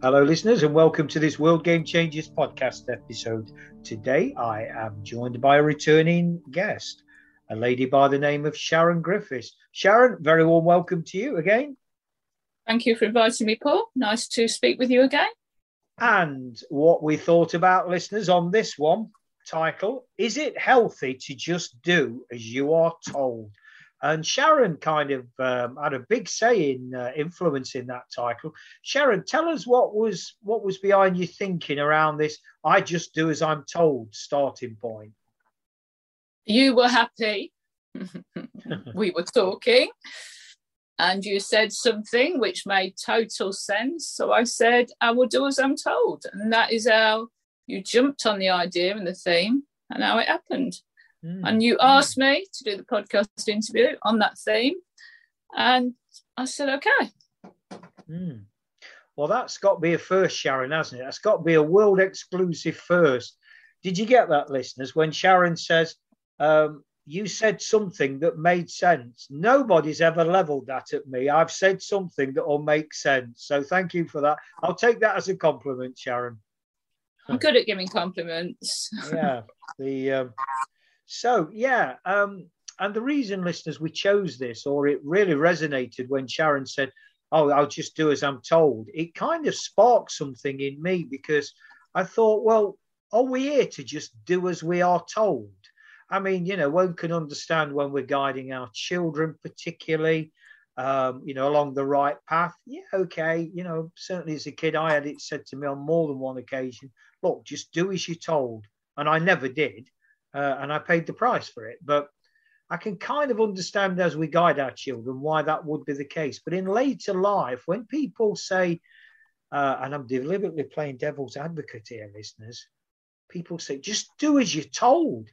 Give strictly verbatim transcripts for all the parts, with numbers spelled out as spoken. Hello, listeners, and welcome to this World Game Changers podcast episode. Today, I am joined by a returning guest, a lady by the name of Sharon Griffiths. Sharon, very warm welcome to you again. Thank you for inviting me, Paul. Nice to speak with you again. And what we thought about, listeners, on this one, title, is it healthy to just do as you are told? And Sharon kind of um, had a big say in uh, influencing that title. Sharon, tell us what was what was behind your thinking around this "I just do as I'm told" starting point. You were happy. We were talking and you said something which made total sense. So I said, I will do as I'm told. And that is how you jumped on the idea and the theme and how it happened. Mm. And you asked me to do the podcast interview on that theme, and I said, okay. Mm. Well, that's got to be a first, Sharon, hasn't it? That's got to be a world exclusive first. Did you get that, listeners, when Sharon says, um, you said something that made sense? Nobody's ever levelled that at me. I've said something that will make sense. So thank you for that. I'll take that as a compliment, Sharon. I'm good at giving compliments. Yeah. The... Um, So, yeah, um, and the reason, listeners, we chose this, or it really resonated when Sharon said, oh, I'll just do as I'm told. It kind of sparked something in me, because I thought, well, are we here to just do as we are told? I mean, you know, one can understand when we're guiding our children, particularly, um, you know, along the right path. Yeah, okay, you know, certainly as a kid, I had it said to me on more than one occasion, look, just do as you're told. And I never did. Uh, and I paid the price for it. But I can kind of understand as we guide our children why that would be the case. But in later life, when people say, uh, and I'm deliberately playing devil's advocate here, listeners, people say, just do as you're told.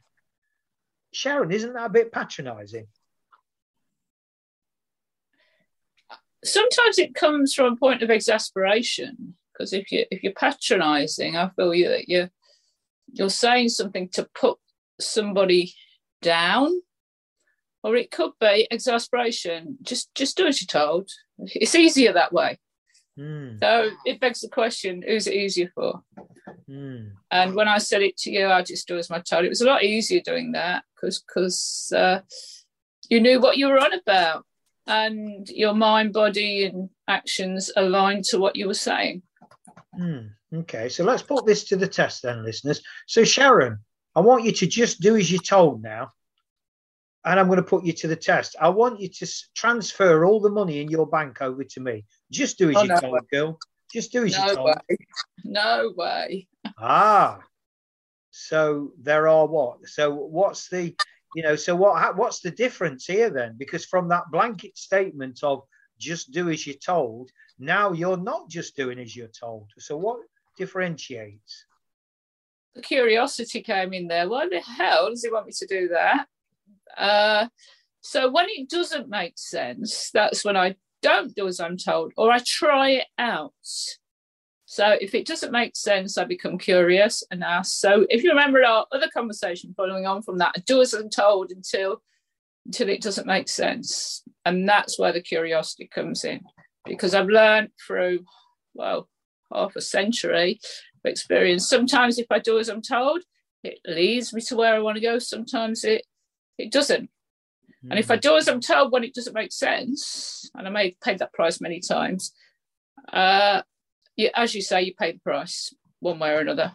Sharon, isn't that a bit patronising? Sometimes it comes from a point of exasperation, because if you if you're patronising, I feel you that you're you're saying something to put somebody down, or it could be exasperation. Just, just do as you're told. It's easier that way. Mm. So it begs the question: who's it easier for? Mm. And when I said it to you, I just do as I'm told. It was a lot easier doing that because because uh, you knew what you were on about, and your mind, body, and actions aligned to what you were saying. Mm. Okay, so let's put this to the test then, listeners. So Sharon, I want you to just do as you're told now, and I'm going to put you to the test. I want you to transfer all the money in your bank over to me. Just do as oh, you're no told, way. girl. Just do as no you're told. Way. No way. Ah, so there are what? So what's the, you know, so what? What's the difference here then? Because from that blanket statement of just do as you're told, now you're not just doing as you're told. So what differentiates? The curiosity came in there. Why the hell does he want me to do that? Uh, so when it doesn't make sense, that's when I don't do as I'm told, or I try it out. So if it doesn't make sense, I become curious and ask. So if you remember our other conversation following on from that, I do as I'm told until, until it doesn't make sense. And that's where the curiosity comes in, because I've learned through, well, half a century experience. Sometimes if I do as I'm told, it leads me to where I want to go. Sometimes it it doesn't. Mm. And if I do as I'm told when it doesn't make sense, and I may have paid that price many times, uh, you, as you say, you pay the price one way or another.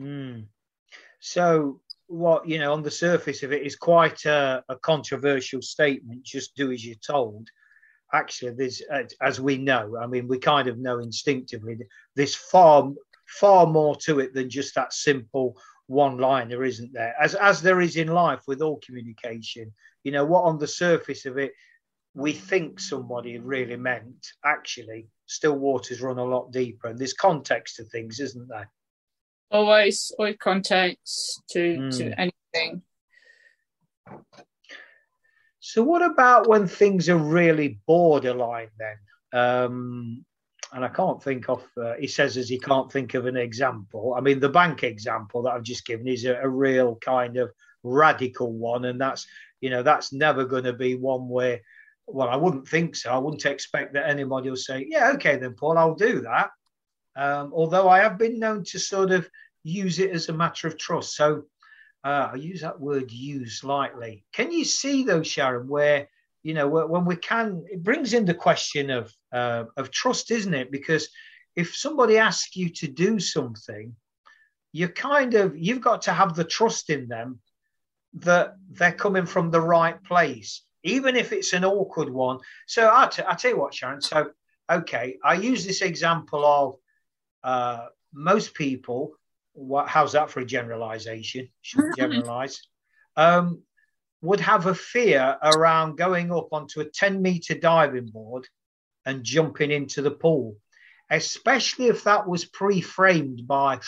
Mm. So what, you know, on the surface of it is quite a, a controversial statement, just do as you're told. Actually, there's, as we know, I mean, we kind of know instinctively, there's far far more to it than just that simple one liner, isn't there? As as there is in life with all communication, you know, what on the surface of it we think somebody really meant, actually, still waters run a lot deeper, and there's context to things, isn't there? Always eye contacts to, mm. to anything. So what about when things are really borderline then? Um, and I can't think of, uh, he says as he can't think of an example. I mean, the bank example that I've just given is a, a real kind of radical one. And that's, you know, that's never going to be one where, well, I wouldn't think so. I wouldn't expect that anybody will say, yeah, okay, then, Paul, I'll do that. Um, although I have been known to sort of use it as a matter of trust. So uh, I use that word use lightly. Can you see, though, Sharon, where, you know, when we can, it brings in the question of uh, of trust, isn't it? Because if somebody asks you to do something, you kind of, you've got to have the trust in them that they're coming from the right place, even if it's an awkward one. So I t- I tell you what, Sharon, so, okay, I use this example of, Uh, most people, what, how's that for a generalization? Shouldn't generalize. Um, would have a fear around going up onto a ten meter diving board and jumping into the pool, especially if that was pre-framed by,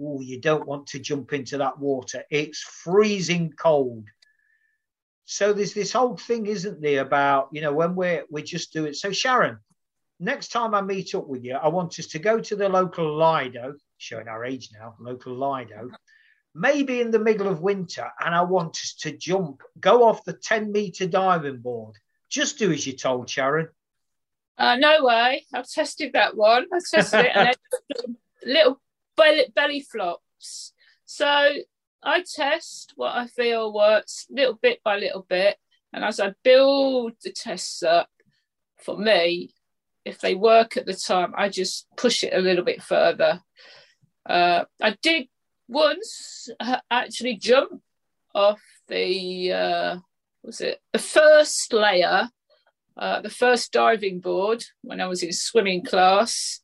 oh, you don't want to jump into that water. It's freezing cold. So there's this whole thing, isn't there, about, you know, when we're, we just do it. So Sharon, next time I meet up with you, I want us to go to the local Lido, showing our age now, local Lido, maybe in the middle of winter, and I want us to jump, go off the ten meter diving board. Just do as you're told, Sharon. Uh, no way. I've tested that one. I've tested it, and then little belly, belly flops. So I test what I feel works little bit by little bit, and as I build the tests up, for me, if they work at the time, I just push it a little bit further. Uh, I did once actually jump off the, uh, was it the first layer, uh, the first diving board when I was in swimming class.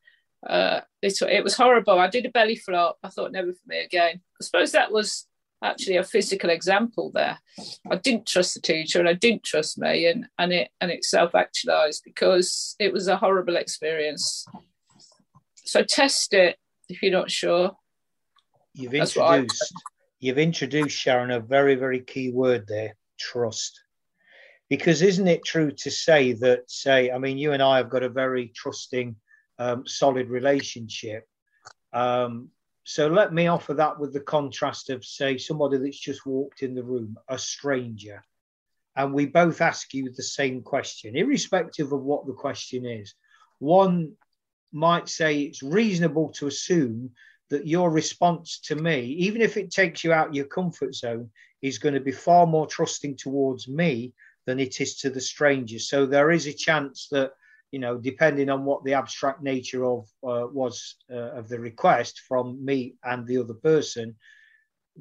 Uh, it, it was horrible. I did a belly flop. I thought never for me again. I suppose that was actually a physical example there. I didn't trust the teacher and I didn't trust me, and and it and it self-actualized because it was a horrible experience. So test it if you're not sure. You've introduced you've introduced, Sharon, a very, very key word there, trust. Because isn't it true to say that, say, I mean, you and I have got a very trusting, um, solid relationship. Um So let me offer that with the contrast of, say, somebody that's just walked in the room, a stranger. And we both ask you the same question, irrespective of what the question is. One might say it's reasonable to assume that your response to me, even if it takes you out of your comfort zone, is going to be far more trusting towards me than it is to the stranger. So there is a chance that, you know, depending on what the abstract nature of uh, was uh, of the request from me and the other person,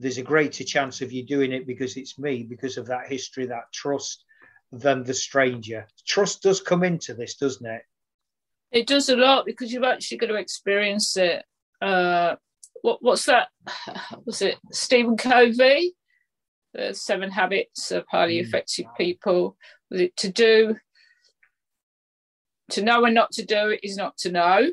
there's a greater chance of you doing it because it's me, because of that history, that trust, than the stranger. Trust does come into this, doesn't it? It does a lot, because you've actually got to experience it. Uh, what, what's that? Was it Stephen Covey, The Seven Habits of Highly mm. Effective People? Was it to do? To know and not to do it is not to know.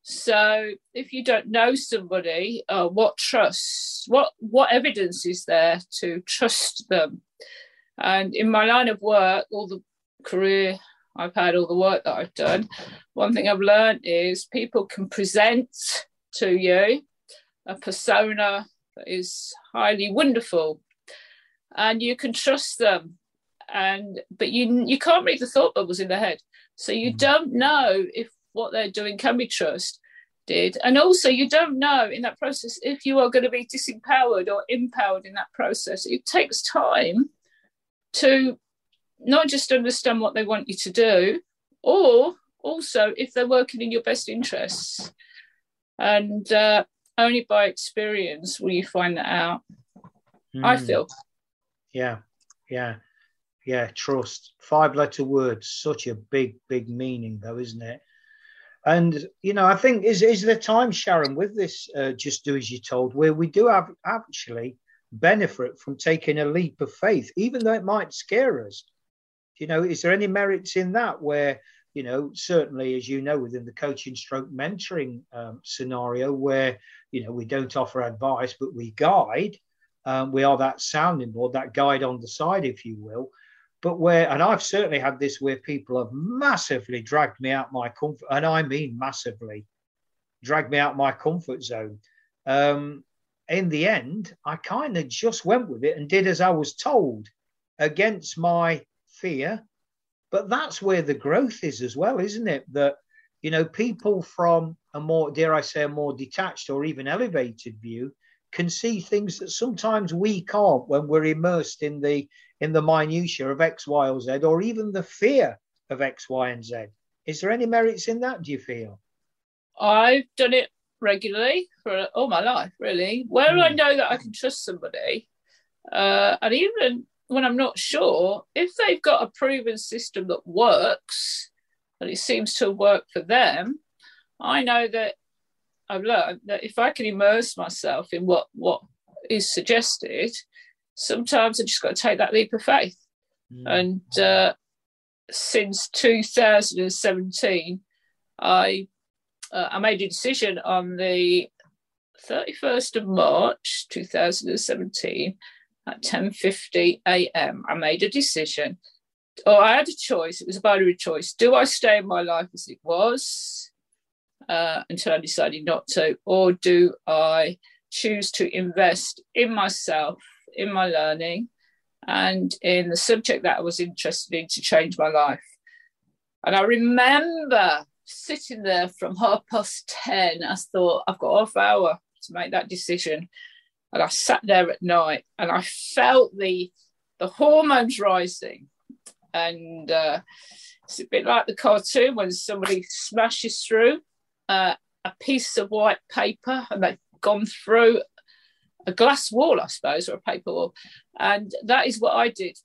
So if you don't know somebody, uh, what trust, what what evidence is there to trust them? And in my line of work, all the career I've had, all the work that I've done, one thing I've learned is people can present to you a persona that is highly wonderful, and you can trust them. And but you you can't read the thought bubbles in their head. So you don't know if what they're doing can be trusted. And also you don't know in that process if you are going to be disempowered or empowered in that process. It takes time to not just understand what they want you to do, or also if they're working in your best interests. And uh, only by experience will you find that out, mm. I feel. Yeah, yeah. Yeah, trust. Five-letter word. Such a big, big meaning, though, isn't it? And, you know, I think is is the time, Sharon, with this uh, just do as you're told, where we do have actually benefit from taking a leap of faith, even though it might scare us. You know, is there any merits in that where you know, certainly, as you know, within the coaching stroke mentoring um, scenario where, you know, we don't offer advice, but we guide. Um, we are that sounding board, that guide on the side, if you will. But where, and I've certainly had this where people have massively dragged me out my comfort, and I mean massively dragged me out my comfort zone. Um, in the end, I kind of just went with it and did as I was told against my fear. But that's where the growth is as well, isn't it? That, you know, people from a more, dare I say, a more detached or even elevated view can see things that sometimes we can't when we're immersed in the in the minutiae of X, Y, or Z, or even the fear of X, Y, and Z. Is there any merits in that, do you feel? I've done it regularly for all my life, really. Where mm. I know that I can trust somebody, uh, and even when I'm not sure, if they've got a proven system that works, and it seems to work for them, I know that I've learned that if I can immerse myself in what, what is suggested, sometimes I just got to take that leap of faith. Mm. And uh, since two thousand seventeen, I uh, I made a decision on the thirty-first of March two thousand seventeen at ten fifty a.m. I made a decision, or I had a choice. It was a binary choice. Do I stay in my life as it was? Uh, until I decided not to, or do I choose to invest in myself, in my learning, and in the subject that I was interested in to change my life? And I remember sitting there from half past ten, I thought, I've got half an hour to make that decision. And I sat there at night and I felt the the hormones rising. And uh, it's a bit like the cartoon when somebody smashes through Uh, a piece of white paper, and they've gone through a glass wall, I suppose, or a paper wall. And that is what I did.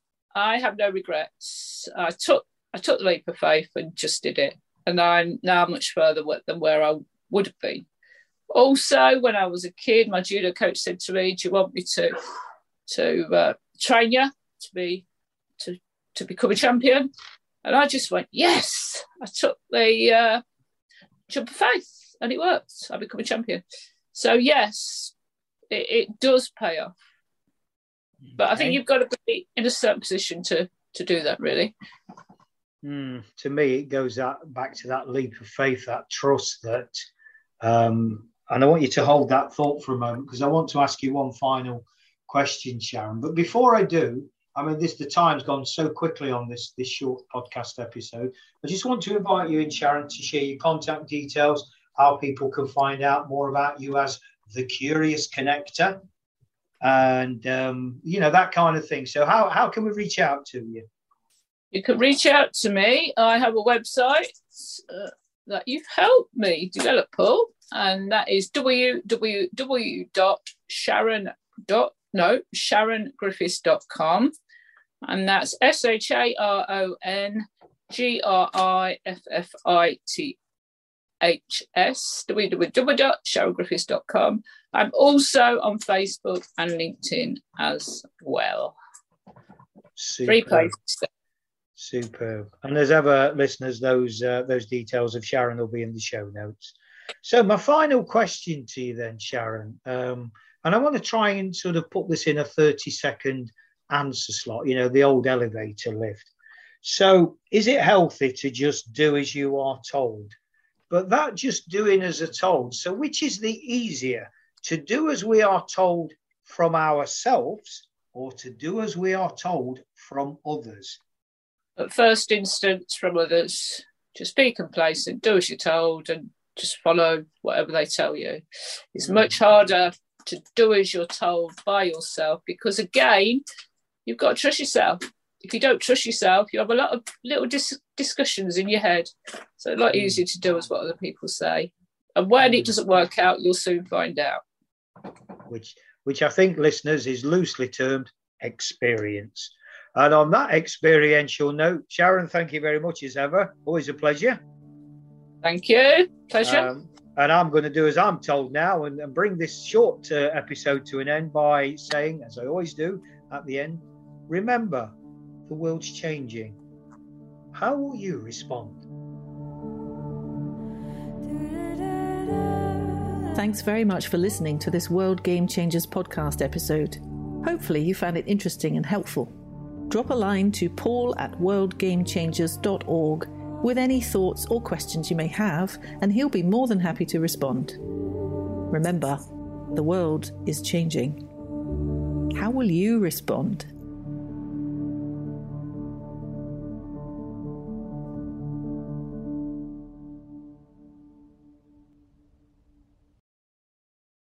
I have no regrets. I took I took the leap of faith and just did it. And I'm now much further than where I would have been. Also, when I was a kid, my judo coach said to me, do you want me to to uh, train you to be to, to become a champion? And I just went, yes. I took the uh, jump of faith, and it worked. I become a champion. So yes, it, it does pay off. Okay. But I think you've got to be in a certain position to to do that, really. Mm, to me, it goes that, back to that leap of faith, that trust. That, um, and I want you to hold that thought for a moment because I want to ask you one final question, Sharon. But before I do, I mean, this the time's gone so quickly on this, this short podcast episode. I just want to invite you and Sharon to share your contact details, how people can find out more about you as the Curious Connector, and, um, you know, that kind of thing. So how, how can we reach out to you? You can reach out to me. I have a website uh, that you've helped me develop, Paul, and that is w w w dot sharon dot no sharon griffiths dot com. And that's S H A R O N G R I F F I T H S, w w w dot sharon griffiths dot com. I'm also on Facebook and LinkedIn as well. Superb. Three places. Superb. And as ever, listeners, those, uh, those details of Sharon will be in the show notes. So my final question to you then, Sharon, um, and I want to try and sort of put this in a thirty-second answer slot, you know, the old elevator lift. So is it healthy to just do as you are told? But that just doing as a told. So which is the easier, to do as we are told from ourselves or to do as we are told from others? At first instance, from others, just be complacent, do as you're told and just follow whatever they tell you. It's much harder to do as you're told by yourself because, again, you've got to trust yourself. If you don't trust yourself, you have a lot of little dis- discussions in your head. So a lot mm. easier to do as what other people say. And when mm. it doesn't work out, you'll soon find out. Which, which I think, listeners, is loosely termed experience. And on that experiential note, Sharon, thank you very much as ever. Always a pleasure. Thank you. Pleasure. Um, And I'm going to do as I'm told now and, and bring this short uh, episode to an end by saying, as I always do at the end, remember, the world's changing. How will you respond? Thanks very much for listening to this World Game Changers podcast episode. Hopefully you found it interesting and helpful. Drop a line to paul at world game changers dot org with any thoughts or questions you may have, and he'll be more than happy to respond. Remember, the world is changing. How will you respond?